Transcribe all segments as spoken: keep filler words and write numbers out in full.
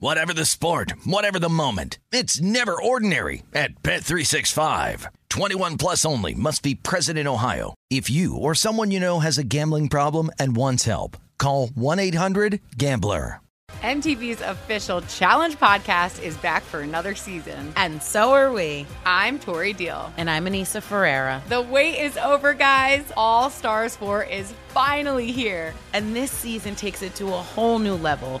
Whatever the sport, whatever the moment. It's never ordinary at Bet three sixty-five. twenty-one plus only. Must be present in Ohio. If you or someone you know has a gambling problem and wants help, call one eight hundred gambler. M T V's official Challenge podcast is back for another season. And so are we. I'm Tori Deal. And I'm Anissa Ferreira. The wait is over, guys. All Stars four is finally here. And this season takes it to a whole new level.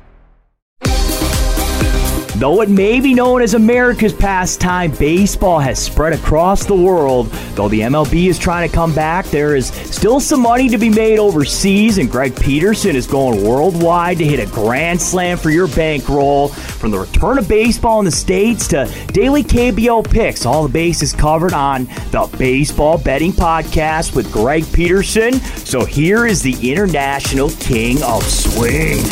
Though it may be known as America's pastime, baseball has spread across the world. Though the M L B is trying to come back, there is still some money to be made overseas, and Greg Peterson is going worldwide to hit a grand slam for your bankroll. From the return of baseball in the States to daily K B O picks, all the bases covered on the Baseball Betting Podcast with Greg Peterson. So here is the international king of swing.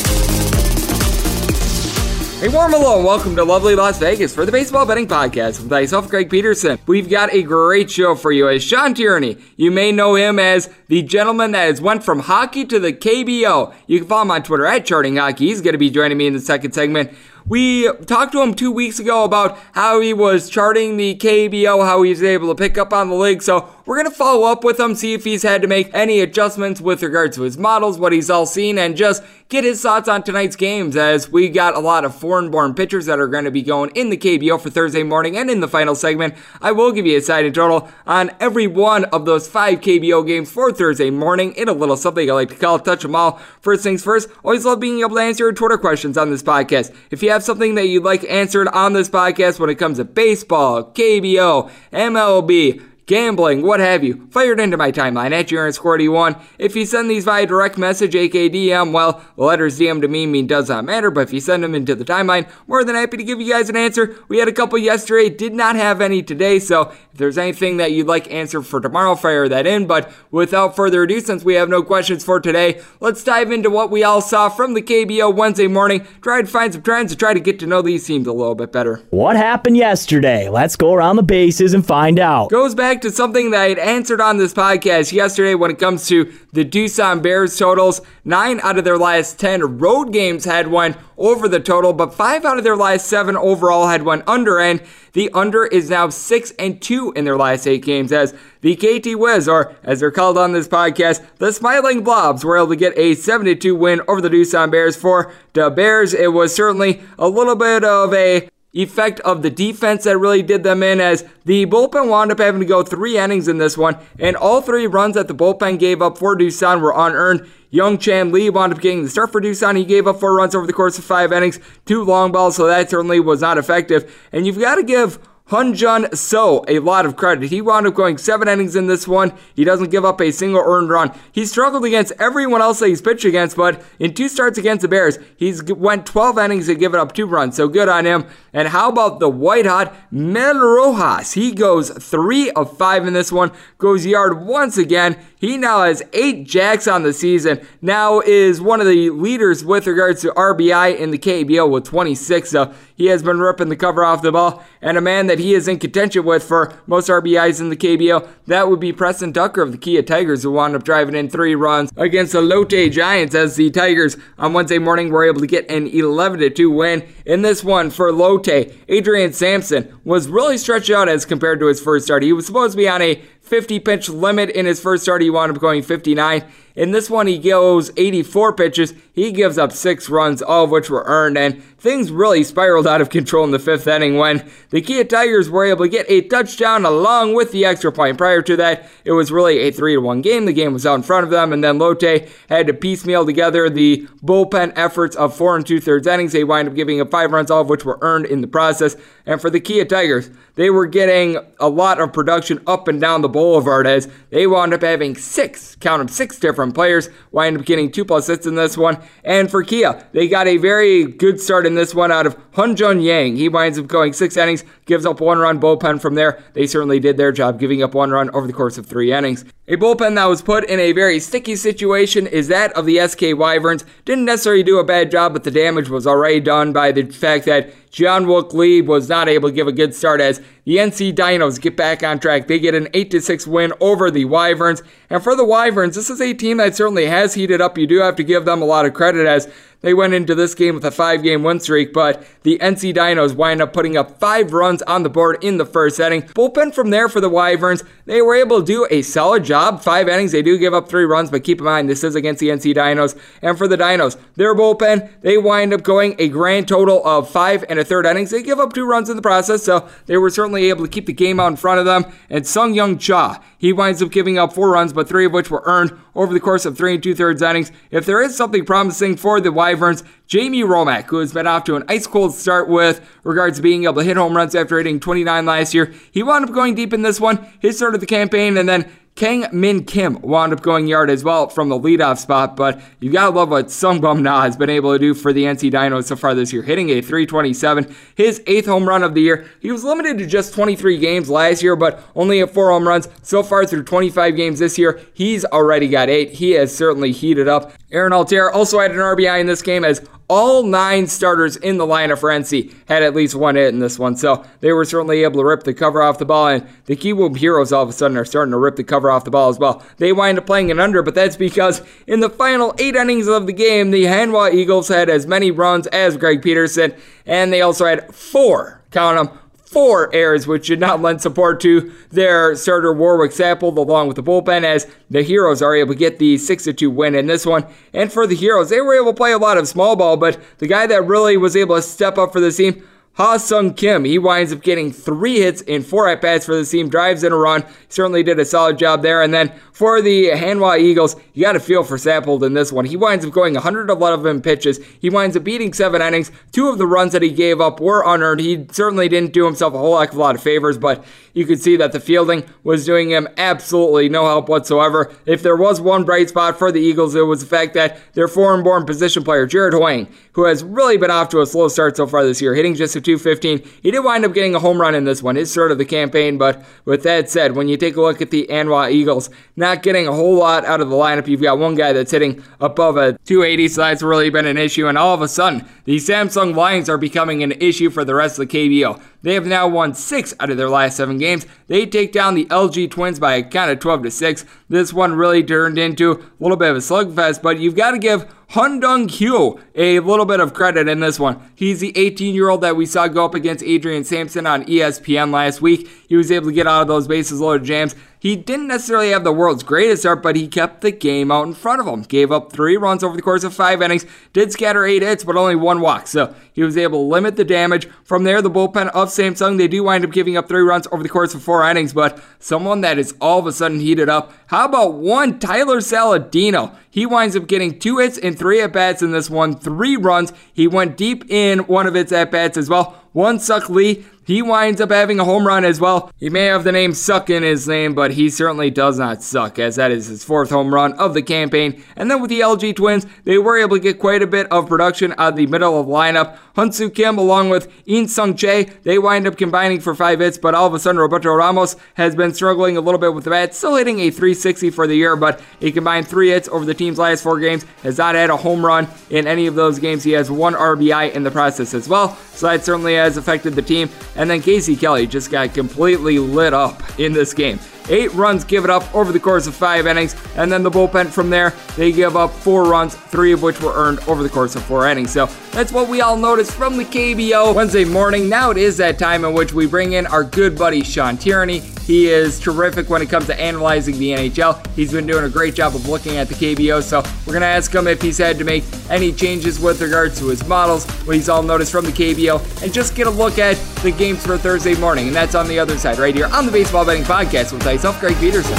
A warm hello and welcome to lovely Las Vegas for the Baseball Betting Podcast with myself, Greg Peterson. We've got a great show for you as Sean Tierney. You may know him as the gentleman that has went from hockey to the K B O. You can follow him on Twitter at Charting Hockey. He's going to be joining me in the second segment. We talked to him two weeks ago about how he was charting the K B O, how he was able to pick up on the league. So we're going to follow up with him, see if he's had to make any adjustments with regards to his models, what he's all seen, and just get his thoughts on tonight's games, as we got a lot of foreign-born pitchers that are going to be going in the K B O for Thursday morning. And in the final segment, I will give you a side and total on every one of those five K B O games for Thursday morning in a little something I like to call Touch Them All. First things first, always love being able to answer your Twitter questions on this podcast. If you have something that you'd like answered on this podcast when it comes to baseball, K B O, M L B, gambling, what have you, fire it into my timeline at J R underscore D one. If you send these via direct message, aka D M, well, the letters D M to me mean does not matter, but if you send them into the timeline, more than happy to give you guys an answer. We had a couple yesterday, did not have any today, so if there's anything that you'd like answered for tomorrow, fire that in. But without further ado, since we have no questions for today, let's dive into what we all saw from the K B O Wednesday morning, try to find some trends, and try to get to know these teams a little bit better. What happened yesterday? Let's go around the bases and find out. Goes back to something that I had answered on this podcast yesterday when it comes to the Doosan Bears totals. Nine out of their last ten road games had one over the total, but five out of their last seven overall had one under, and the under is now six and two in their last eight games, as the K T Wiz, or as they're called on this podcast, the Smiling Blobs, were able to get a seven to two win over the Doosan Bears. For the Bears, it was certainly a little bit of a effect of the defense that really did them in, as the bullpen wound up having to go three innings in this one, and all three runs that the bullpen gave up for Doosan were unearned. Young Chan Lee wound up getting the start for Doosan. He gave up four runs over the course of five innings, two long balls, so that certainly was not effective. And you've got to give Hunjun So a lot of credit. He wound up going seven innings in this one. He doesn't give up a single earned run. He struggled against everyone else that he's pitched against, but in two starts against the Bears, he's went twelve innings and given up two runs, so good on him. And how about the white-hot Mel Rojas? He goes three of five in this one, goes yard once again. He now has eight jacks on the season, now is one of the leaders with regards to R B I in the K B O with twenty-six, so he has been ripping the cover off the ball, and a man that that he is in contention with for most R B Is in the K B O, that would be Preston Tucker of the Kia Tigers, who wound up driving in three runs against the Lotte Giants as the Tigers on Wednesday morning were able to get an eleven to two win in this one for Lotte. Adrian Sampson was really stretched out as compared to his first start. He was supposed to be on a fifty-pitch limit in his first start. He wound up going fifty-nine. In this one, he goes eighty-four pitches. He gives up six runs, all of which were earned, and things really spiraled out of control in the fifth inning when the Kia Tigers were able to get a touchdown along with the extra point. Prior to that, it was really a three to one game. The game was out in front of them, and then Lotte had to piecemeal together the bullpen efforts of four and two-thirds innings. They wind up giving up five runs, all of which were earned in the process. And for the Kia Tigers, they were getting a lot of production up and down the boulevard as they wound up having six, count them, six different players, wind up getting two plus hits in this one. And for Kia, they got a very good start in this one out of Hunjun Yang. He winds up going six innings, gives up one run. Bullpen from there, they certainly did their job, giving up one run over the course of three innings. A bullpen that was put in a very sticky situation is that of the S K Wyverns. Didn't necessarily do a bad job, but the damage was already done by the fact that John Wook Lee was not able to give a good start as the N C Dinos get back on track. They get an eight to six win over the Wyverns. And for the Wyverns, this is a team that certainly has heated up. You do have to give them a lot of credit as they went into this game with a five-game win streak, but the N C Dinos wind up putting up five runs on the board in the first inning. Bullpen from there for the Wyverns, they were able to do a solid job. Five innings, they do give up three runs, but keep in mind, this is against the N C Dinos. And for the Dinos, their bullpen, they wind up going a grand total of five and a third innings. They give up two runs in the process, so they were certainly able to keep the game out in front of them. And Sung Young Cha, he winds up giving up four runs, but three of which were earned over the course of three and two-thirds innings. If there is something promising for the Wyverns, Wyverns, Jamie Romack, who has been off to an ice-cold start with regards to being able to hit home runs after hitting twenty-nine last year. He wound up going deep in this one. His start of the campaign, and then Minwoo Kim wound up going yard as well from the leadoff spot, but you gotta love what Sungbum Na has been able to do for the N C Dinos so far this year, hitting a three twenty-seven, his eighth home run of the year. He was limited to just twenty-three games last year, but only at four home runs so far through twenty-five games this year. He's already got eight. He has certainly heated up. Aaron Alcantara also had an R B I in this game as all nine starters in the lineup for N C had at least one hit in this one, so they were certainly able to rip the cover off the ball, and the Kiwoom Heroes all of a sudden are starting to rip the cover off the ball as well. They wind up playing an under, but that's because in the final eight innings of the game, the Hanwha Eagles had as many runs as Greg Peterson, and they also had four, count them, four errors, which did not lend support to their starter Warwick Sappold along with the bullpen as the Heroes are able to get the six to two win in this one. And for the Heroes, they were able to play a lot of small ball, but the guy that really was able to step up for this team, Hunsu Kim, he winds up getting three hits in four at-bats for the team, drives in a run, certainly did a solid job there. And then for the Hanwha Eagles, you got to feel for Sappold in this one. He winds up going one hundred eleven pitches. He winds up beating seven innings. Two of the runs that he gave up were unearned. He certainly didn't do himself a whole heck of a lot of favors, but you could see that the fielding was doing him absolutely no help whatsoever. If there was one bright spot for the Eagles, it was the fact that their foreign-born position player, Jared Hoang, who has really been off to a slow start so far this year, hitting just a two fifteen. He did wind up getting a home run in this one, his start of the campaign, but with that said, when you take a look at the Hanwha Eagles, not getting a whole lot out of the lineup. You've got one guy that's hitting above a two eighty, so that's really been an issue, and all of a sudden, the Samsung Lions are becoming an issue for the rest of the K B O. They have now won six out of their last seven games. They take down the L G Twins by a count of twelve to six. This one really turned into a little bit of a slugfest, but you've got to give Hun Dong Hyo a little bit of credit in this one. He's the eighteen-year-old that we saw go up against Adrian Sampson on E S P N last week. He was able to get out of those bases loaded jams. He didn't necessarily have the world's greatest start, but he kept the game out in front of him. Gave up three runs over the course of five innings. Did scatter eight hits, but only one walk. So he was able to limit the damage. From there, the bullpen of Samsung, they do wind up giving up three runs over the course of four innings, but someone that is all of a sudden heated up. How about one Tyler Saladino? He winds up getting two hits and three at-bats in this one. Three runs. He went deep in one of its at-bats as well. One Suck Lee, he winds up having a home run as well. He may have the name Suck in his name, but he certainly does not suck, as that is his fourth home run of the campaign. And then with the L G Twins, they were able to get quite a bit of production out of the middle of the lineup. Hunsu Kim along with In Sung Che, they wind up combining for five hits, but all of a sudden Roberto Ramos has been struggling a little bit with the bat, still hitting a three sixty for the year, but he combined three hits over the team's last four games, has not had a home run in any of those games. He has one R B I in the process as well, so that certainly has affected the team. And then Casey Kelly just got completely lit up in this game. Eight runs given up over the course of five innings, and then the bullpen from there, they give up four runs, three of which were earned over the course of four innings. So that's what we all noticed from the K B O Wednesday morning. Now it is that time in which we bring in our good buddy Sean Tierney. He is terrific when it comes to analyzing the N H L. He's been doing a great job of looking at the K B O, so we're going to ask him if he's had to make any changes with regards to his models, what he's all noticed from the K B O, and just get a look at the games for Thursday morning. And that's on the other side right here on the Baseball Betting Podcast with myself, Greg Peterson.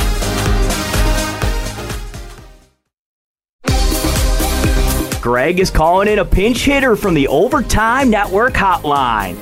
Greg is calling in a pinch hitter from the Overtime Network hotline.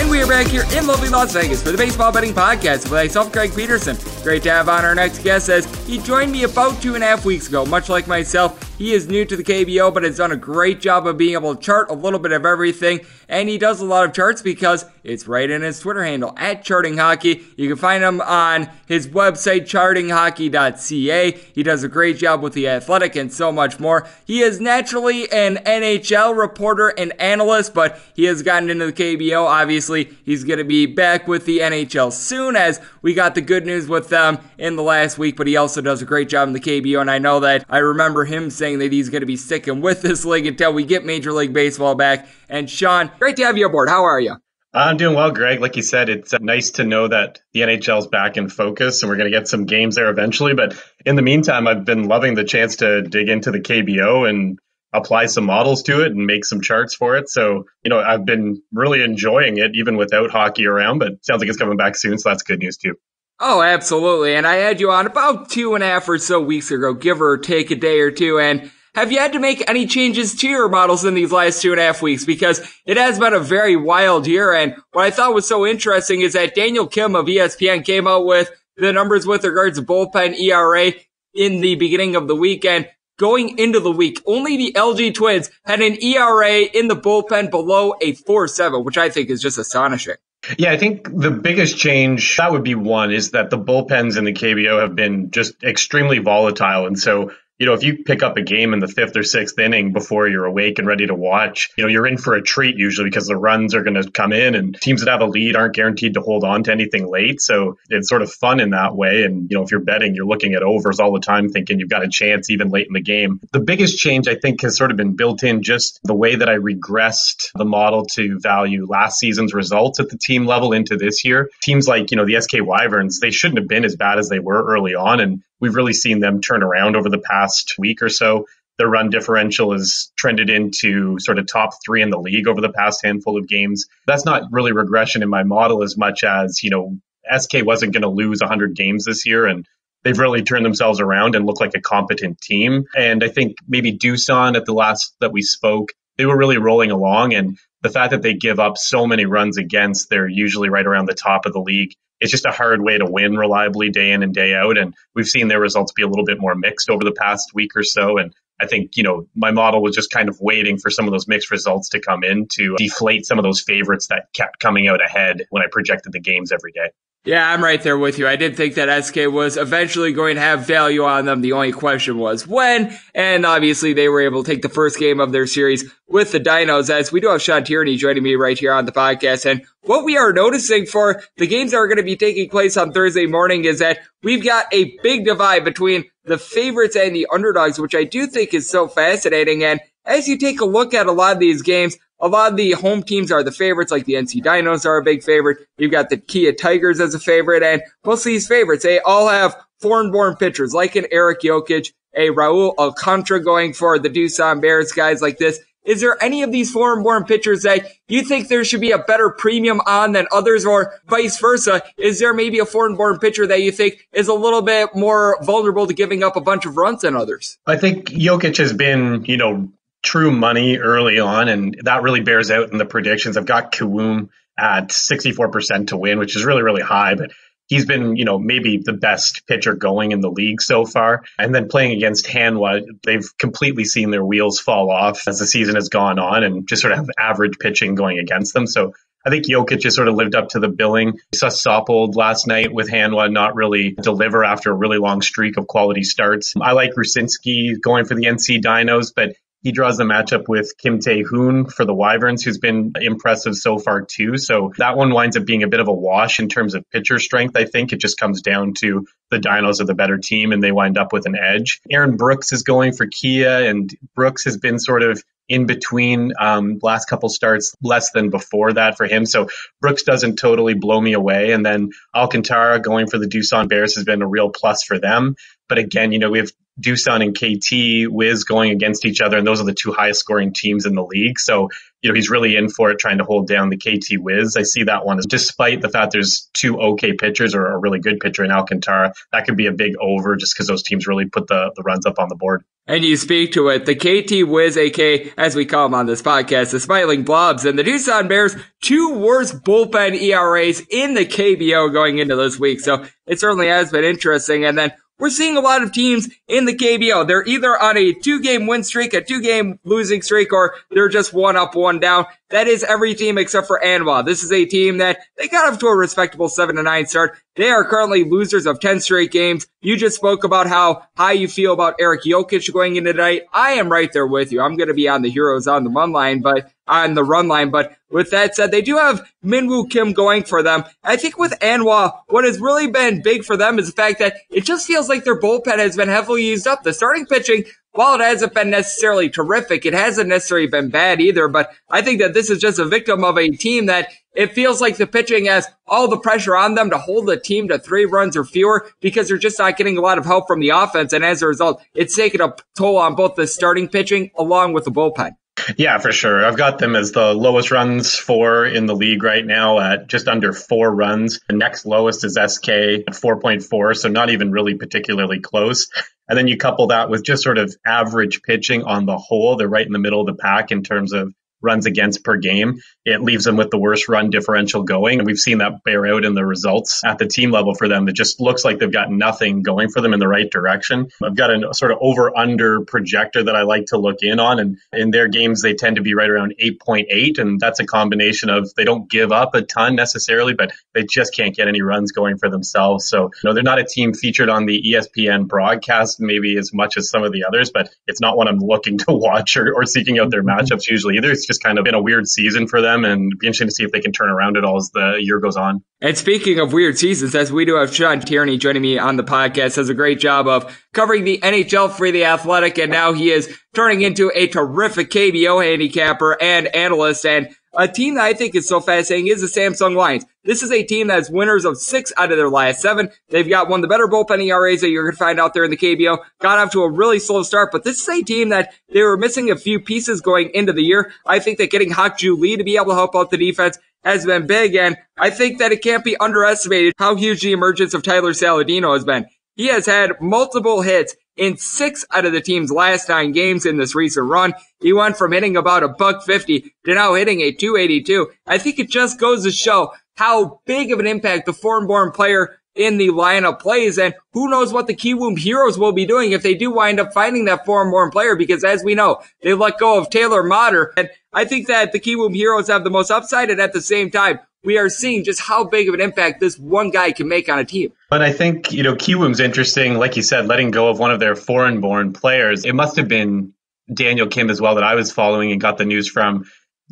And we are back here in lovely Las Vegas for the Baseball Betting Podcast with myself, Greg Peterson. Great to have on our next guest, as he joined me about two and a half weeks ago. Much like myself, he is new to the K B O, but has done a great job of being able to chart a little bit of everything. And he does a lot of charts because it's right in his Twitter handle, at Charting Hockey. You can find him on his website, charting hockey dot c a. He does a great job with The Athletic and so much more. He is naturally an N H L reporter and analyst, but he has gotten into the K B O. Obviously, he's going to be back with the N H L soon, as we got the good news with them in the last week, but he also does a great job in the K B O, and I know that I remember him saying that he's going to be sticking with this league until we get Major League Baseball back. And Sean, great to have you aboard. How are you? I'm doing well, Greg. Like you said, it's nice to know that the N H L's back in focus and we're going to get some games there eventually. But in the meantime, I've been loving the chance to dig into the K B O and apply some models to it and make some charts for it. So, you know, I've been really enjoying it even without hockey around, but it sounds like it's coming back soon. So that's good news too. Oh, absolutely. And I had you on about two and a half or so weeks ago, give or take a day or two. And have you had to make any changes to your models in these last two and a half weeks? Because it has been a very wild year. And what I thought was so interesting is that Daniel Kim of E S P N came out with the numbers with regards to bullpen E R A in the beginning of the week. And going into the week, only the L G Twins had an E R A in the bullpen below a four point seven, which I think is just astonishing. Yeah, I think the biggest change, that would be one, is that the bullpens in the K B O have been just extremely volatile. And so, you know, if you pick up a game in the fifth or sixth inning before you're awake and ready to watch, you know, you're in for a treat usually, because the runs are going to come in and teams that have a lead aren't guaranteed to hold on to anything late. So it's sort of fun in that way. And, you know, if you're betting, you're looking at overs all the time thinking you've got a chance even late in the game. The biggest change, I think, has sort of been built in just the way that I regressed the model to value last season's results at the team level into this year. Teams like, you know, the S K Wyverns, they shouldn't have been as bad as they were early on. And we've really seen them turn around over the past week or so. Their run differential has trended into sort of top three in the league over the past handful of games. That's not really regression in my model as much as, you know, S K wasn't going to lose one hundred games this year, and they've really turned themselves around and look like a competent team. And I think maybe Doosan, at the last that we spoke, they were really rolling along, and the fact that they give up so many runs against, they're usually right around the top of the league. It's just a hard way to win reliably day in and day out. And we've seen their results be a little bit more mixed over the past week or so. And I think, you know, my model was just kind of waiting for some of those mixed results to come in to deflate some of those favorites that kept coming out ahead when I projected the games every day. Yeah, I'm right there with you. I did think that S K was eventually going to have value on them. The only question was when, and obviously they were able to take the first game of their series with the Dinos, as we do have Sean Tierney joining me right here on the podcast. And what we are noticing for the games that are going to be taking place on Thursday morning is that we've got a big divide between the favorites and the underdogs, which I do think is so fascinating. And as you take a look at a lot of these games, a lot of the home teams are the favorites, like the N C Dinos are a big favorite. You've got the Kia Tigers as a favorite, and most of these favorites, they all have foreign-born pitchers, like an Eric Jokic, a Raul Alcantara going for the Doosan Bears, guys like this. Is there any of these foreign-born pitchers that you think there should be a better premium on than others, or vice versa? Is there maybe a foreign-born pitcher that you think is a little bit more vulnerable to giving up a bunch of runs than others? I think Jokic has been, you know, true money early on, and that really bears out in the predictions. I've got Kiwoom at sixty-four percent to win, which is really, really high, but he's been, you know, maybe the best pitcher going in the league so far. And then playing against Hanwha, they've completely seen their wheels fall off as the season has gone on and just sort of have average pitching going against them. So I think Jokic just sort of lived up to the billing. We saw Soppold last night with Hanwha not really deliver after a really long streak of quality starts. I like Rusinski going for the N C Dinos, but He draws a matchup with Kim Tae-hoon for the Wyverns, who's been impressive so far, too. So that one winds up being a bit of a wash in terms of pitcher strength. I think it just comes down to the Dinos are the better team, and they wind up with an edge. Aaron Brooks is going for Kia, and Brooks has been sort of in between um, last couple starts, less than before that for him. So Brooks doesn't totally blow me away. And then Alcantara going for the Doosan Bears has been a real plus for them. But again, you know, we have Doosan and K T Wiz going against each other, and those are the two highest scoring teams in the league. So, you know, he's really in for it trying to hold down the K T Wiz. I see that one, despite the fact there's two okay pitchers or a really good pitcher in Alcantara. That could be a big over just because those teams really put the, the runs up on the board. And you speak to it, the K T Wiz, A K, as we call him on this podcast, the Smiling Blobs, and the Doosan Bears, two worst bullpen E R As in the K B O going into this week. So it certainly has been interesting. And then we're seeing a lot of teams in the K B O. They're either on a two-game win streak, a two-game losing streak, or they're just one up, one down. That is every team except for Hanwha. This is a team that they got off to a respectable seven to nine start. They are currently losers of ten straight games. You just spoke about how high you feel about Eric Jokic going into tonight. I am right there with you. I'm going to be on the Heroes on the run line, but on the run line. But with that said, they do have Minwoo Kim going for them. I think with Hanwha, what has really been big for them is the fact that it just feels like their bullpen has been heavily used up. The starting pitching, while it hasn't been necessarily terrific, it hasn't necessarily been bad either, but I think that this is just a victim of a team that it feels like the pitching has all the pressure on them to hold the team to three runs or fewer because they're just not getting a lot of help from the offense, and as a result, it's taken a toll on both the starting pitching along with the bullpen. Yeah, for sure. I've got them as the lowest runs for in the league right now at just under four runs. The next lowest is S K at four point four, so not even really particularly close. And then you couple that with just sort of average pitching on the whole. They're right in the middle of the pack in terms of runs against per game. It leaves them with the worst run differential going. And we've seen that bear out in the results at the team level for them. It just looks like they've got nothing going for them in the right direction. I've got a sort of over-under projector that I like to look in on. And in their games, they tend to be right around eight point eight. And that's a combination of they don't give up a ton necessarily, but they just can't get any runs going for themselves. So, you know, they're not a team featured on the E S P N broadcast maybe as much as some of the others, but it's not one I'm looking to watch or, or seeking out their matchups usually either. It's just kind of been a weird season for them, and it'd be interesting to see if they can turn around it all as the year goes on. And speaking of weird seasons, as we do have Sean Tierney joining me on the podcast, does a great job of covering the N H L for The Athletic, and now he is turning into a terrific K B O handicapper and analyst. And a team that I think is so fascinating is the Samsung Lions. This is a team that's winners of six out of their last seven. They've got one of the better bullpen E R As that you're going to find out there in the K B O. Got off to a really slow start, but this is a team that they were missing a few pieces going into the year. I think that getting Hak-Ju Lee to be able to help out the defense has been big, and I think that it can't be underestimated how huge the emergence of Tyler Saladino has been. He has had multiple hits in six out of the team's last nine games in this recent run. He went from hitting about a buck fifty to now hitting a two eighty-two. I think it just goes to show how big of an impact the foreign-born player in the lineup plays, and who knows what the Kiwoom Heroes will be doing if they do wind up finding that foreign-born player, because as we know, they let go of Taylor Motter, and I think that the Kiwoom Heroes have the most upside, and at the same time, we are seeing just how big of an impact this one guy can make on a team. But I think, you know, Kiwoom's interesting, like you said, letting go of one of their foreign-born players. It must have been Daniel Kim as well that I was following and got the news from,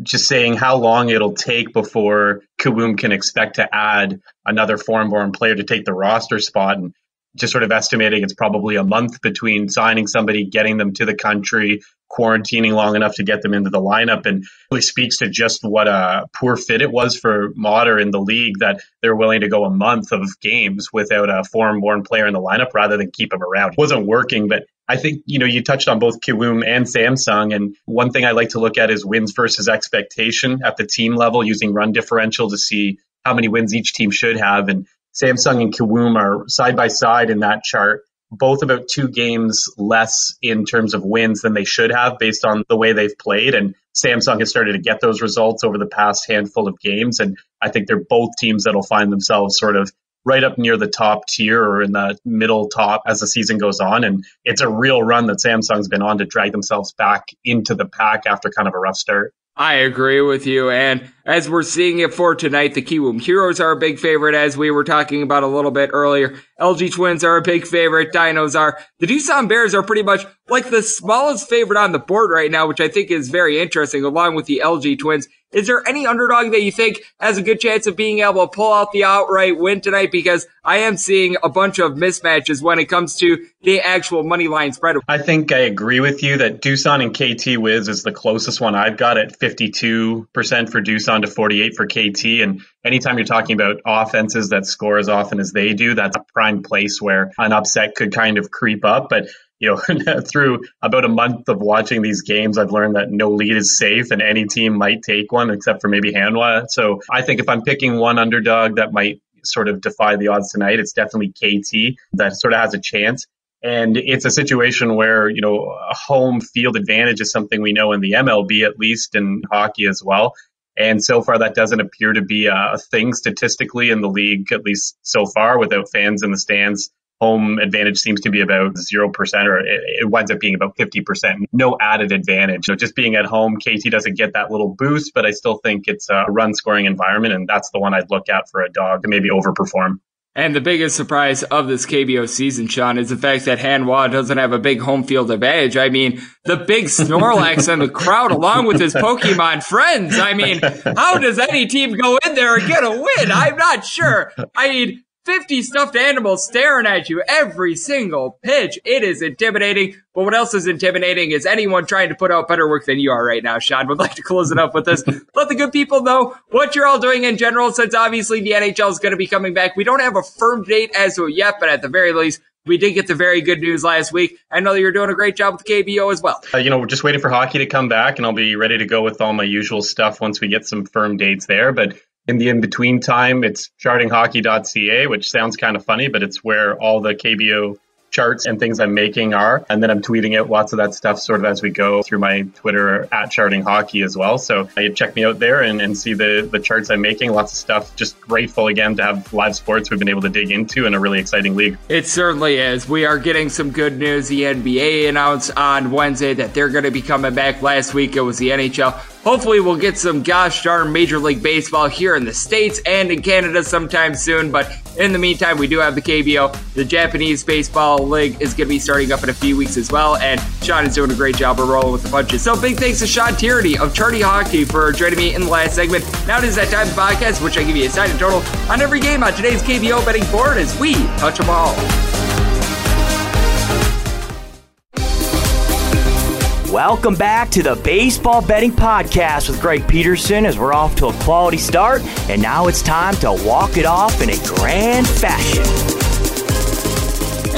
just saying how long it'll take before Kiwoom can expect to add another foreign-born player to take the roster spot, and just sort of estimating it's probably a month between signing somebody, getting them to the country, quarantining long enough to get them into the lineup. And really speaks to just what a poor fit it was for Motter in the league that they're willing to go a month of games without a foreign-born player in the lineup rather than keep him around. It wasn't working, but I think, you know, you touched on both Kiwoom and Samsung, and one thing I like to look at is wins versus expectation at the team level using run differential to see how many wins each team should have. And Samsung and Kiwoom are side by side in that chart, both about two games less in terms of wins than they should have based on the way they've played. And Samsung has started to get those results over the past handful of games. And I think they're both teams that'll find themselves sort of right up near the top tier or in the middle top as the season goes on. And it's a real run that Samsung's been on to drag themselves back into the pack after kind of a rough start. I agree with you, and as we're seeing it for tonight, the Kiwoom Heroes are a big favorite, as we were talking about a little bit earlier. L G Twins are a big favorite, Dinos are. The Doosan Bears are pretty much like the smallest favorite on the board right now, which I think is very interesting, along with the L G Twins. Is there any underdog that you think has a good chance of being able to pull out the outright win tonight? Because I am seeing a bunch of mismatches when it comes to the actual money line spread. I think I agree with you that Doosan and K T Wiz is the closest one I've got at fifty-two percent for Doosan to forty-eight percent for K T. And anytime you're talking about offenses that score as often as they do, that's a prime place where an upset could kind of creep up. But you know, through about a month of watching these games, I've learned that no lead is safe and any team might take one except for maybe Hanwha. So I think if I'm picking one underdog that might sort of defy the odds tonight, it's definitely K T that sort of has a chance. And it's a situation where, you know, a home field advantage is something we know in the M L B, at least in hockey as well. And so far, that doesn't appear to be a thing statistically in the league, at least so far, without fans in the stands. Home advantage seems to be about zero percent, or it, it winds up being about fifty percent. No added advantage. So just being at home, K T doesn't get that little boost, but I still think it's a run-scoring environment, and that's the one I'd look at for a dog to maybe overperform. And the biggest surprise of this K B O season, Sean, is the fact that Hanwha doesn't have a big home field advantage. I mean, the big Snorlax in the crowd, along with his Pokemon friends. I mean, how does any team go in there and get a win? I'm not sure. I mean, fifty stuffed animals staring at you every single pitch. It is intimidating. But what else is intimidating is anyone trying to put out better work than you are right now, Sean. Would like to close it up with this. Let the good people know what you're all doing in general, since obviously the N H L is going to be coming back. We don't have a firm date as of yet, but at the very least, we did get the very good news last week. I know that you're doing a great job with K B O as well. Uh, you know, we're just waiting for hockey to come back, and I'll be ready to go with all my usual stuff once we get some firm dates there. But in the in-between time, it's charting hockey dot c a, which sounds kind of funny, but it's where all the K B O charts and things I'm making are. And then I'm tweeting out lots of that stuff sort of as we go through my Twitter at Charting Hockey as well. So you check me out there and, and see the, the charts I'm making. Lots of stuff. Just grateful again to have live sports we've been able to dig into in a really exciting league. It certainly is. We are getting some good news. The N B A announced on Wednesday that they're going to be coming back. Last week it was the N H L. Hopefully we'll get some gosh darn Major League Baseball here in the States and in Canada sometime soon. But in the meantime, we do have the K B O. The Japanese Baseball League is going to be starting up in a few weeks as well. And Sean is doing a great job of rolling with the punches. So big thanks to Sean Tierney of Charting Hockey for joining me in the last segment. Now it is that time of the podcast, which I give you a side and total on every game on today's K B O betting board as we touch them all. Welcome back to the Baseball Betting Podcast with Greg Peterson, as we're off to a quality start, and now it's time to walk it off in a grand fashion.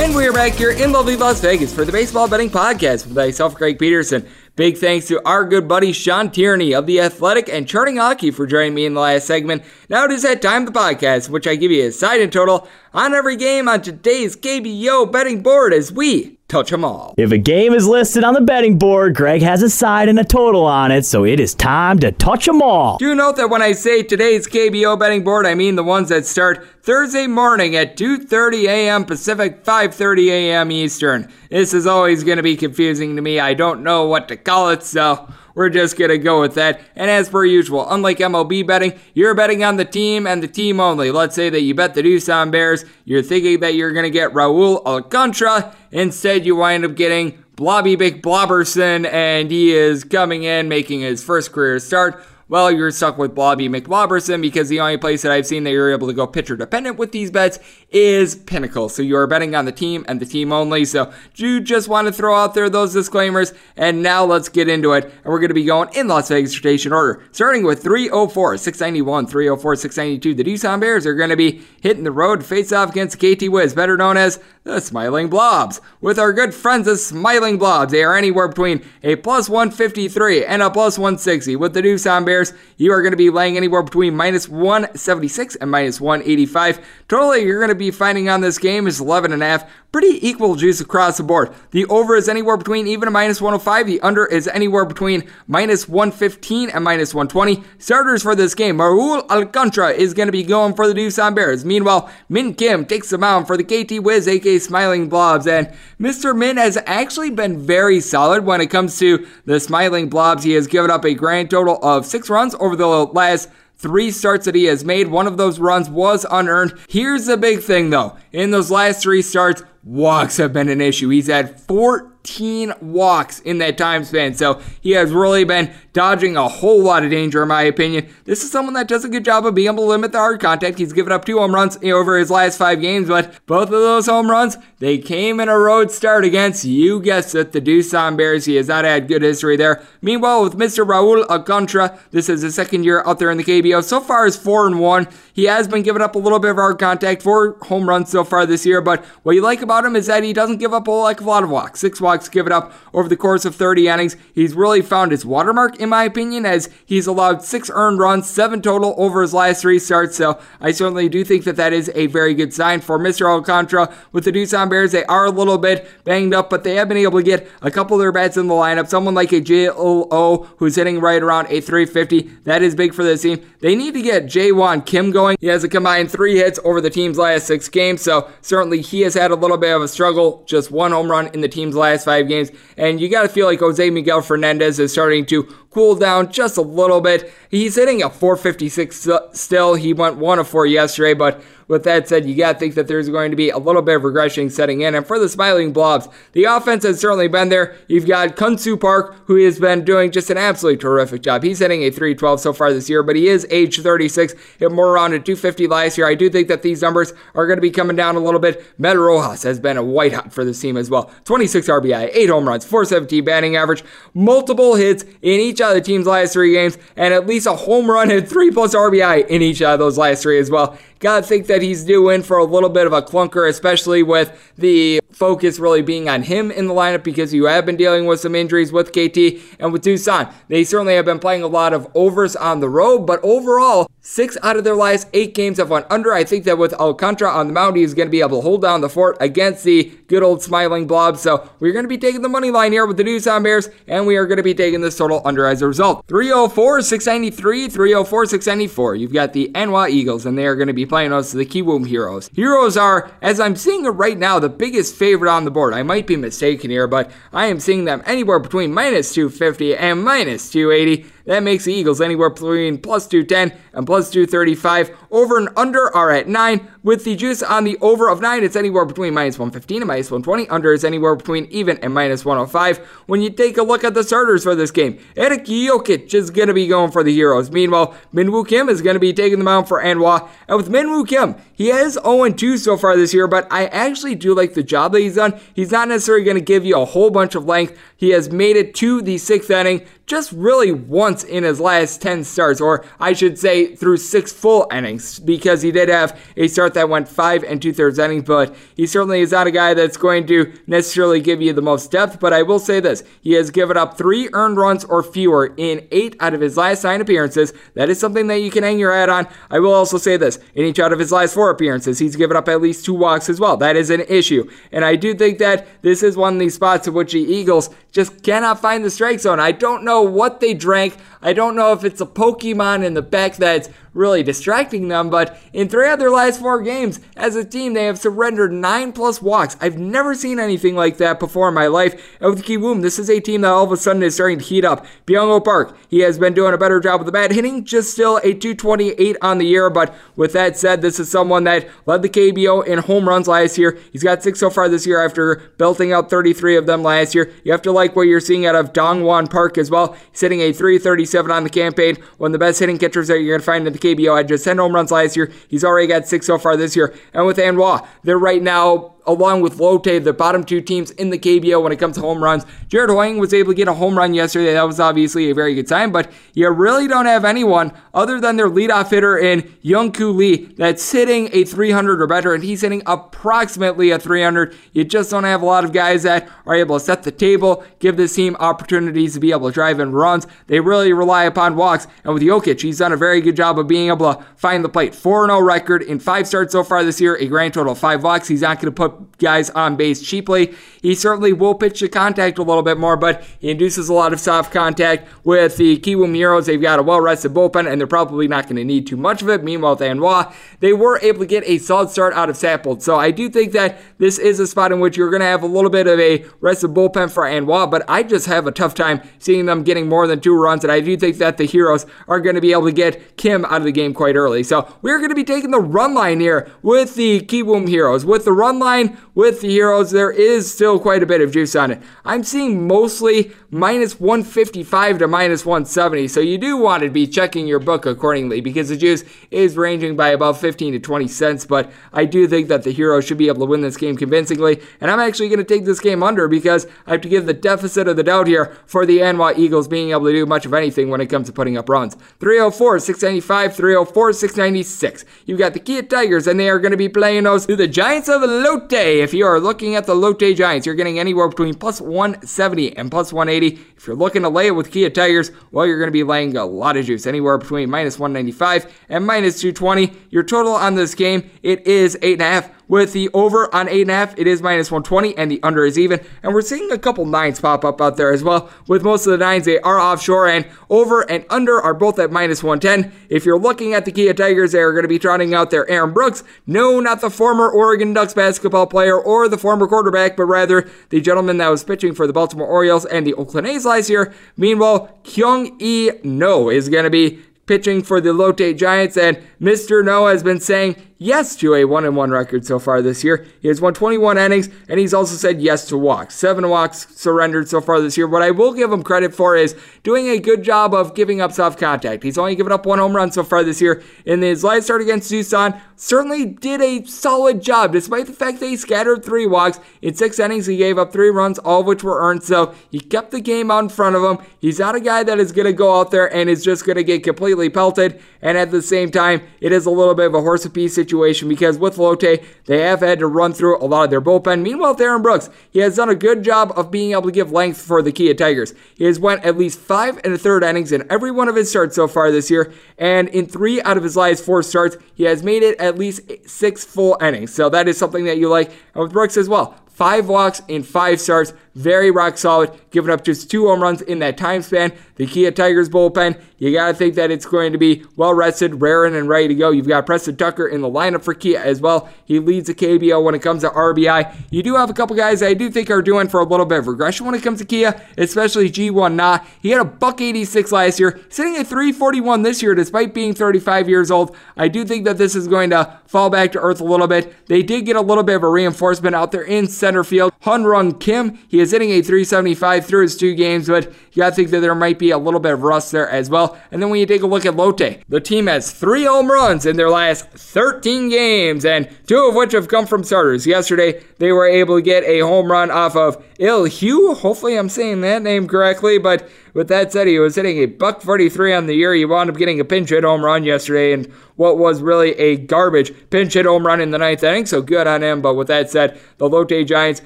And we're back here in lovely Las Vegas for the Baseball Betting Podcast with myself, Greg Peterson. Big thanks to our good buddy Sean Tierney of The Athletic and Charting Hockey for joining me in the last segment. Now it is that time of the podcast, which I give you a side and total on every game on today's K B O betting board as we touch them all. If a game is listed on the betting board, Greg has a side and a total on it, so it is time to touch them all. Do note that when I say today's K B O betting board, I mean the ones that start Thursday morning at two thirty a.m. Pacific, five thirty a.m. Eastern. This is always going to be confusing to me. I don't know what to call it, so we're just going to go with that. And as per usual, unlike M L B betting, you're betting on the team and the team only. Let's say that you bet the Doosan Bears. You're thinking that you're going to get Raul Alcantara. Instead, you wind up getting Blobby Big Blobberson, and he is coming in, making his first career start. Well, you're stuck with Blobby McBlobberson because the only place that I've seen that you're able to go pitcher-dependent with these bets is Pinnacle. So you're betting on the team and the team only. So you just want to throw out there those disclaimers. And now let's get into it. And we're going to be going in Las Vegas rotation order, starting with three oh four, six ninety-one, three oh four, six ninety-two. The Doosan Bears are going to be hitting the road to face off against K T Wiz, better known as the Smiling Blobs. With our good friends, the Smiling Blobs, they are anywhere between a plus one fifty-three and a plus one sixty. With the Doosan Bears, you are going to be laying anywhere between minus one seventy-six and minus one eighty-five. Totally, you're going to be be finding on this game is eleven and a half. Pretty equal juice across the board. The over is anywhere between even and minus one oh five. The under is anywhere between minus one fifteen and minus one twenty. Starters for this game, Raul Alcantara is going to be going for the Doosan Bears. Meanwhile, Minwoo Kim takes the mound for the K T Wiz, a k a. Smiling Blobs. And Mister Min has actually been very solid when it comes to the Smiling Blobs. He has given up a grand total of six runs over the last three starts that he has made. One of those runs was unearned. Here's the big thing, though. In those last three starts, walks have been an issue. He's had fourteen walks in that time span, so he has really been dodging a whole lot of danger, in my opinion. This is someone that does a good job of being able to limit the hard contact. He's given up two home runs over his last five games, but both of those home runs, they came in a road start against, you guessed it, the Doosan Bears. He has not had good history there. Meanwhile, with Mister Raul Alcantara, this is his second year out there in the K B O. So far, he's four and one. He has been giving up a little bit of hard contact, four home runs so far this year, but what you like about him is that he doesn't give up a whole heck of a lot of walks. Six walks given up over the course of thirty innings. He's really found his watermark, in my opinion, as he's allowed six earned runs, seven total over his last three starts. So I certainly do think that that is a very good sign for Mister Alcantara. With the Doosan Bears, they are a little bit banged up, but they have been able to get a couple of their bats in the lineup. Someone like a J O O who's hitting right around a three fifty. That is big for this team. They need to get Jaewon Kim going. He has a combined three hits over the team's last six games, so certainly he has had a little bit of a struggle, just one home run in the team's last five games, and you got to feel like Jose Miguel Fernandez is starting to cool down just a little bit. He's hitting a four fifty-six still. He went one of four yesterday, but with that said, you got to think that there's going to be a little bit of regression setting in. And for the Smiling Blobs, the offense has certainly been there. You've got Kunsu Park, who has been doing just an absolutely terrific job. He's hitting a three twelve so far this year, but he is age thirty-six. Hit more around a two fifty last year. I do think that these numbers are going to be coming down a little bit. Met Rojas has been a white hot for this team as well. twenty-six R B I, eight home runs, four seventeen batting average, multiple hits in each of the team's last three games, and at least a home run and three plus R B I in each of those last three as well. Gotta think that he's due in for a little bit of a clunker, especially with the focus really being on him in the lineup, because you have been dealing with some injuries with K T and with Doosan. They certainly have been playing a lot of overs on the road, but overall, six out of their last eight games have went under. I think that with Alcantara on the mound, he's going to be able to hold down the fort against the good old Smiling Blob. So we're going to be taking the money line here with the Doosan Bears, and we are going to be taking this total under as a result. three oh four, six ninety-three, three oh four, six ninety-four. You've got the Hanwha Eagles, and they are going to be playing us the Kiwoom Heroes. Heroes are, as I'm seeing it right now, the biggest favorite on the board. I might be mistaken here, but I am seeing them anywhere between minus two fifty and minus two eighty. That makes the Eagles anywhere between plus two ten and plus two thirty-five. Over and under are at nine. With the juice on the over of nine, it's anywhere between minus one fifteen and minus one twenty. Under is anywhere between even and minus one oh five. When you take a look at the starters for this game, Eric Jokic is going to be going for the Heroes. Meanwhile, Minwoo Kim is going to be taking the mound for Hanwha. And with Minwoo Kim, he is oh and two so far this year, but I actually do like the job that he's done. He's not necessarily going to give you a whole bunch of length. He has made it to the sixth inning just really once in his last ten starts, or I should say through six full innings, because he did have a start that went five and two-thirds innings, but he certainly is not a guy that's going to necessarily give you the most depth. But I will say this, he has given up three earned runs or fewer in eight out of his last nine appearances. That is something that you can hang your hat on. I will also say this, in each out of his last four appearances, he's given up at least two walks as well. That is an issue, and I do think that this is one of these spots in which the Eagles just cannot find the strike zone. I don't know what they drank. I don't know if it's a Pokemon in the back that's really distracting them, but in three of their last four games as a team, they have surrendered nine plus walks. I've never seen anything like that before in my life. And with Kiwoom, this is a team that all of a sudden is starting to heat up. Byung-ho Park, he has been doing a better job with the bat, hitting just still a two twenty-eight on the year, but with that said, this is someone that led the K B O in home runs last year. He's got six so far this year after belting out thirty-three of them last year. You have to like what you're seeing out of Dongwon Park as well. He's hitting a three thirty-seven on the campaign, one of the best hitting catchers that you're going to find in the K B O. I just ten home runs last year. He's already got six so far this year. And with Hanwha, they're right now along with Lotte, the bottom two teams in the K B O when it comes to home runs. Jared Hoeing was able to get a home run yesterday. That was obviously a very good sign, but you really don't have anyone other than their leadoff hitter in Youngkoo Lee that's hitting a three hundred or better, and he's hitting approximately a three hundred. You just don't have a lot of guys that are able to set the table, give this team opportunities to be able to drive in runs. They really rely upon walks, and with Jokic, he's done a very good job of being able to find the plate. four and oh record in five starts so far this year, a grand total of five walks. He's not going to put guys on base cheaply. He certainly will pitch to contact a little bit more, but he induces a lot of soft contact. With the Kiwoom Heroes, they've got a well-rested bullpen, and they're probably not going to need too much of it. Meanwhile, with Hanwha, they were able to get a solid start out of Sappold. So I do think that this is a spot in which you're going to have a little bit of a rested bullpen for Hanwha, but I just have a tough time seeing them getting more than two runs, and I do think that the Heroes are going to be able to get Kim out of the game quite early. So we're going to be taking the run line here with the Kiwoom Heroes. With the run line with the Heroes, there is still quite a bit of juice on it. I'm seeing mostly minus one fifty-five to minus one seventy, so you do want to be checking your book accordingly because the juice is ranging by about fifteen to twenty cents, but I do think that the Heroes should be able to win this game convincingly, and I'm actually going to take this game under because I have to give the deficit of the doubt here for the Hanwha Eagles being able to do much of anything when it comes to putting up runs. three oh four, six ninety-five, three oh four, six ninety-six. You've got the Kia Tigers, and they are going to be playing those to the Giants of Lotte. If you are looking at the Lotte Giants, you're getting anywhere between plus one seventy and plus one eighty. If you're looking to lay it with Kia Tigers, well, you're going to be laying a lot of juice, anywhere between minus one ninety-five and minus two twenty. Your total on this game, it is eight point five. With the over on eight point five, it is minus one twenty, and the under is even. And we're seeing a couple nines pop up out there as well. With most of the nines, they are offshore, and over and under are both at minus one ten. If you're looking at the Kia Tigers, they are going to be trotting out their Aaron Brooks. No, not the former Oregon Ducks basketball player or the former quarterback, but rather the gentleman that was pitching for the Baltimore Orioles and the Oakland A's last year. Meanwhile, Kyung-hee No is going to be pitching for the Lotte Giants, and Mister No has been saying yes to a one and one record so far this year. He has won twenty-one innings, and he's also said yes to walks. Seven walks surrendered so far this year. What I will give him credit for is doing a good job of giving up soft contact. He's only given up one home run so far this year. In his last start against Doosan, certainly did a solid job, despite the fact that he scattered three walks. In six innings, he gave up three runs, all of which were earned, so he kept the game out in front of him. He's not a guy that is going to go out there and is just going to get completely pelted, and at the same time, it is a little bit of a horse apiece situation. situation because with Lotte, they have had to run through a lot of their bullpen. Meanwhile, Aaron Brooks, he has done a good job of being able to give length for the Kia Tigers. He has went at least five and a third innings in every one of his starts so far this year, and in three out of his last four starts, he has made it at least six full innings. So that is something that you like. And with Brooks as well, five walks in five starts, very rock solid, giving up just two home runs in that time span. The Kia Tigers bullpen, you got to think that it's going to be well-rested, raring, and ready to go. You've got Preston Tucker in the lineup for Kia as well. He leads the K B O when it comes to R B I. You do have a couple guys that I do think are doing for a little bit of regression when it comes to Kia, especially G one Na. He had a buck eighty-six last year, sitting at three forty-one this year despite being thirty-five years old. I do think that this is going to fall back to earth a little bit. They did get a little bit of a reinforcement out there in center field. Hanwha Kim, he is hitting a three seventy-five through his two games, but you got to think that there might be a little bit of rust there as well. And then when you take a look at Lotte, the team has three home runs in their last thirteen games, and two of which have come from starters. Yesterday, they were able to get a home run off of Il-Hu. Hopefully I'm saying that name correctly, but with that said, he was hitting a buck forty-three on the year. He wound up getting a pinch hit home run yesterday, and what was really a garbage pinch hit home run in the ninth inning, so good on him. But with that said, the Lotte Giants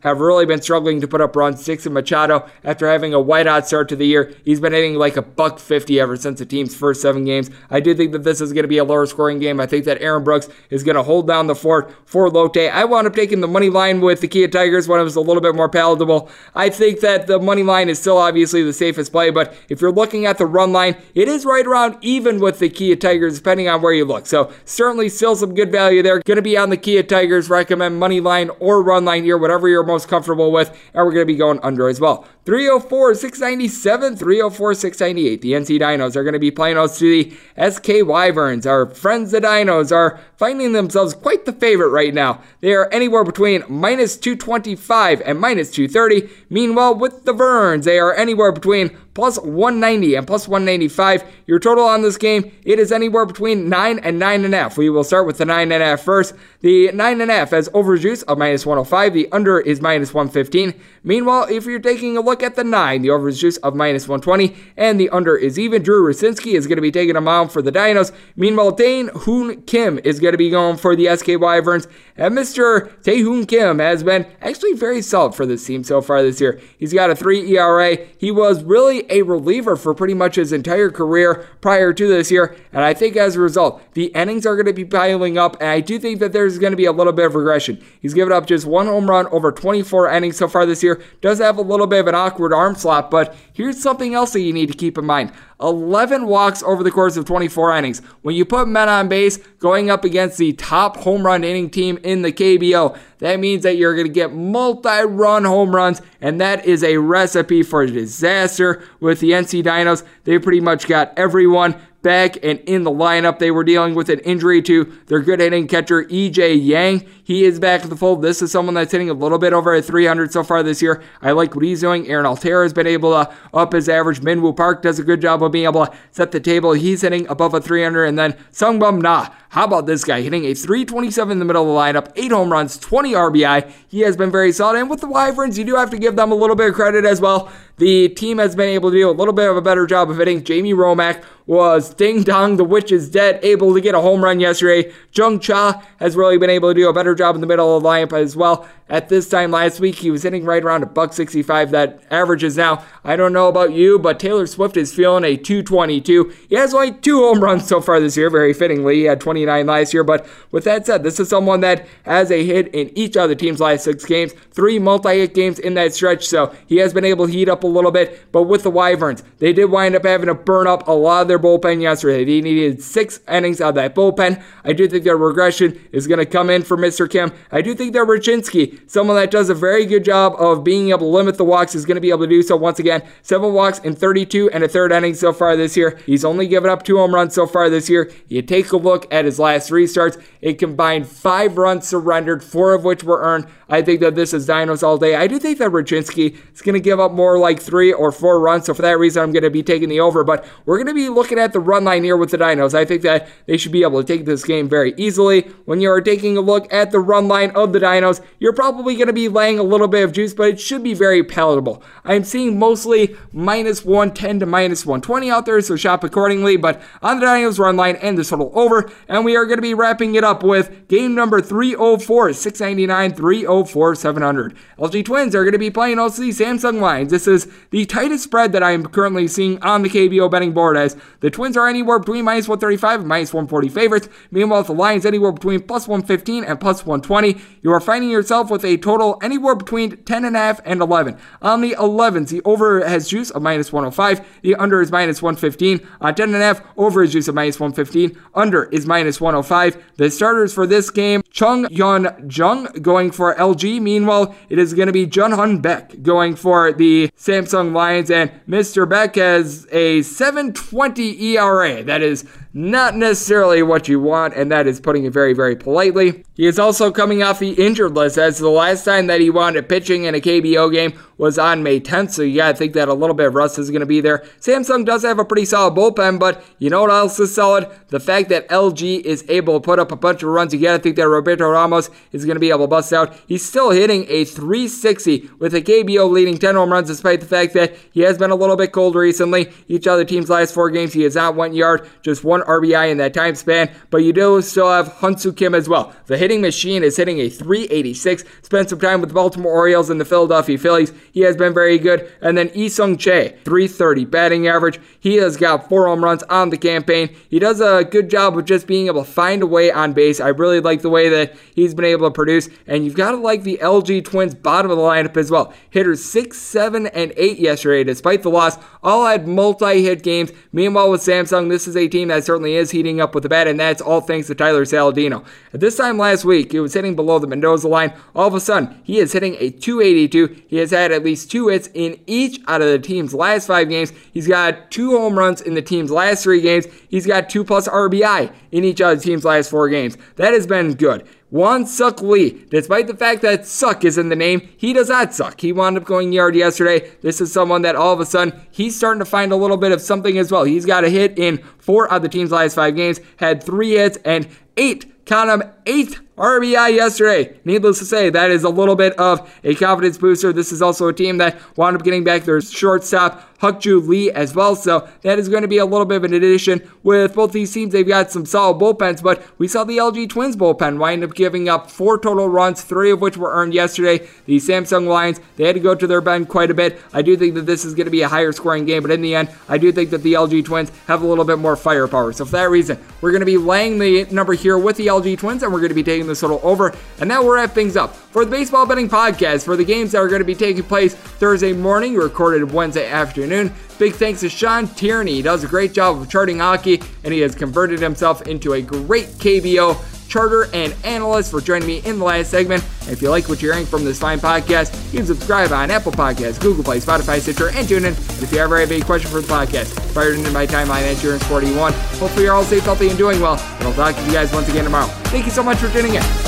have really been struggling to put up runs. Dixon Machado, after having a white-hot start to the year, he's been hitting like a buck fifty ever since the team's first seven games. I do think that this is going to be a lower-scoring game. I think that Aaron Brooks is going to hold down the fort for Lotte. I wound up taking the money line with the Kia Tigers when it was a little bit more palatable. I think that the money line is still obviously the safest play, but if you're looking at the run line, it is right around even with the Kia Tigers, depending on where you look. So certainly still some good value there. Going to be on the Kia Tigers. Recommend money line or run line here, whatever you're most comfortable with. And we're going to be going under as well. three oh four, six ninety-seven, three oh four, six ninety-eight. The N C Dinos are going to be playing us to the S K Wyverns. Our friends the Dinos are finding themselves quite the favorite right now. They are anywhere between minus two twenty-five and minus two thirty. Meanwhile, with the Verns, they are anywhere between plus one ninety and plus one ninety-five. Your total on this game, it is anywhere between nine and nine point five. We will start with the nine point five first. The nine point five has overjuice of minus one oh five. The under is minus one fifteen. Meanwhile, if you're taking a look at the nine, the overjuice of minus one twenty, and the under is even. Drew Rusinski is going to be taking a mound for the Dinos. Meanwhile, Taehoon Kim is going to be going for the S K Wyverns. And Mister Taehoon Kim has been actually very solid for this team so far this year. He's got a three E R A. He was really a reliever for pretty much his entire career prior to this year. And I think as a result, the innings are going to be piling up. And I do think that there's going to be a little bit of regression. He's given up just one home run over twenty-four innings so far this year. Does have a little bit of an awkward arm slot, but here's something else that you need to keep in mind. eleven walks over the course of twenty-four innings. When you put men on base going up against the top home run inning team in the K B O, that means that you're going to get multi-run home runs, and that is a recipe for disaster with the N C Dinos. They pretty much got everyone back and in the lineup. They were dealing with an injury to their good hitting catcher, E J Yang. He is back in the fold. This is someone that's hitting a little bit over at three hundred so far this year. I like what he's doing. Aaron Altera has been able to up his average. Minwoo Park does a good job of being able to set the table. He's hitting above a three hundred. And then Sungbum Nah, how about this guy? Hitting a three twenty-seven in the middle of the lineup, eight home runs, twenty R B I. He has been very solid. And with the Wyverns, you do have to give them a little bit of credit as well. The team has been able to do a little bit of a better job of hitting. Jamie Romack was Ding Dong, the Witch is Dead, able to get a home run yesterday. Jung Cha has really been able to do a better job in the middle of the lineup as well. At this time last week, he was hitting right around a buck sixty-five. That averages now. I don't know about you, but Taylor Swift is feeling a two twenty-two. He has only two home runs so far this year, very fittingly. He had twenty-nine last year, but with that said, this is someone that has a hit in each of the team's last six games, three multi-hit games in that stretch, so he has been able to heat up a little bit. But with the Wyverns, they did wind up having to burn up a lot of their bullpen yesterday. They needed six innings out of that bullpen. I do think their regression is going to come in for Mister Kim. I do think that Rachinski, someone that does a very good job of being able to limit the walks, is going to be able to do so once again. Seven walks in thirty-two and a third inning so far this year. He's only given up two home runs so far this year. You take a look at his last three starts, it combined five runs surrendered, four of which were earned. I think that this is Dinos all day. I do think that Rachinski is going to give up more like three or four runs, so for that reason, I'm going to be taking the over, but we're going to be looking at the run line here with the Dinos. I think that they should be able to take this game very easily. When you are taking a look at the run line of the Dinos, you're probably Probably going to be laying a little bit of juice, but it should be very palatable. I'm seeing mostly minus one ten to minus one twenty out there, so shop accordingly. But on the Dinos run line and the total over, and we are going to be wrapping it up with game number three oh four, six ninety-nine, three oh four, seven hundred. L G Twins are going to be playing also the Samsung Lions. This is the tightest spread that I am currently seeing on the K B O betting board, as the Twins are anywhere between minus one thirty-five and minus one forty favorites. Meanwhile, the Lions anywhere between plus one fifteen and plus one twenty. You are finding yourself with With a total anywhere between ten point five and eleven. On the elevens, the over has juice of minus one oh five. The under is minus one fifteen. On ten point five, over is juice of minus one fifteen. Under is minus one oh five. The starters for this game, Chung Yun Jung going for L G. Meanwhile, it is going to be Junhun Beck going for the Samsung Lions. And Mister Beck has a seven twenty E R A. That is not necessarily what you want, and that is putting it very, very politely. He is also coming off the injured list, as the last time that he wound up pitching in a K B O game was on May tenth, so you gotta think that a little bit of rust is gonna be there. Samsung does have a pretty solid bullpen, but you know what else is solid? The fact that L G is able to put up a bunch of runs. You gotta think that Roberto Ramos is gonna be able to bust out. He's still hitting a three sixty with a K B O leading ten home runs, despite the fact that he has been a little bit cold recently. Each other team's last four games, he has not one yard, just one R B I in that time span, but you do still have Hunsu Kim as well. The hitting machine is hitting a three eighty-six. Spent some time with the Baltimore Orioles and the Philadelphia Phillies. He has been very good. And then Isung Che, three thirty batting average. He has got four home runs on the campaign. He does a good job of just being able to find a way on base. I really like the way that he's been able to produce. And you've got to like the L G Twins bottom of the lineup as well. Hitters six, seven, and eight yesterday, despite the loss. All had multi-hit games. Meanwhile, with Samsung, this is a team that certainly is heating up with the bat, and that's all thanks to Tyler Saladino. At this time last week, he was hitting below the Mendoza line. All of a sudden, he is hitting a two eighty-two. He has had at least two hits in each out of the team's last five games. He's got two home runs in the team's last three games. He's got two plus R B I in each of the team's last four games. That has been good. Won-Suk Lee. Despite the fact that Suck is in the name, he does not suck. He wound up going yard yesterday. This is someone that all of a sudden, he's starting to find a little bit of something as well. He's got a hit in four of the team's last five games, had three hits and eight, count them, eight R B I yesterday. Needless to say, that is a little bit of a confidence booster. This is also a team that wound up getting back their shortstop, Hyuk-Joo Lee, as well. So that is going to be a little bit of an addition with both these teams. They've got some solid bullpens, but we saw the L G Twins bullpen wind up giving up four total runs, three of which were earned yesterday. The Samsung Lions, they had to go to their bend quite a bit. I do think that this is going to be a higher scoring game, but in the end, I do think that the L G Twins have a little bit more firepower. So for that reason, we're going to be laying the number here with the L G Twins, and we're going to be taking this total over, and that will wrap things up for the Baseball Betting Podcast for the games that are going to be taking place Thursday morning, recorded Wednesday afternoon. Big thanks to Sean Tierney. He does a great job of charting hockey, and he has converted himself into a great K B O charter and analyst for joining me in the last segment. And if you like what you're hearing from this fine podcast, you can subscribe on Apple Podcasts, Google Play, Spotify, Stitcher, and TuneIn. And if you ever have any question for the podcast, fire it into my timeline at Jurens forty-one. Hopefully you're all safe, healthy, and doing well. And I'll talk to you guys once again tomorrow. Thank you so much for tuning in.